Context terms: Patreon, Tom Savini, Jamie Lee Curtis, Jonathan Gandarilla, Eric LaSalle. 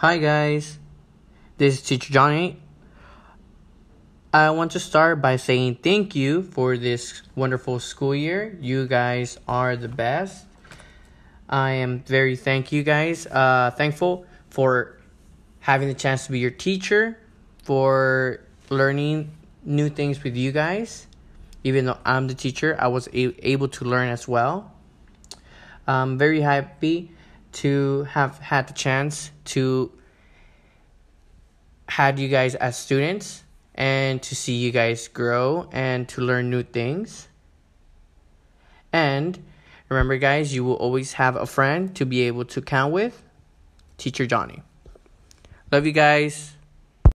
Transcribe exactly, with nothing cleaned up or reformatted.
Hi guys, this is Teacher Johnny. I want to start by saying thank you for this wonderful school year. You guys are the best. I am very thank you guys, uh, thankful for having the chance to be your teacher, for learning new things with you guys. Even though I'm the teacher, I was a- able to learn as well. I'm very happy to have had the chance to have you guys as students and to see you guys grow and to learn new things. And remember guys, you will always have a friend to be able to count with, Teacher Johnny. Love you guys.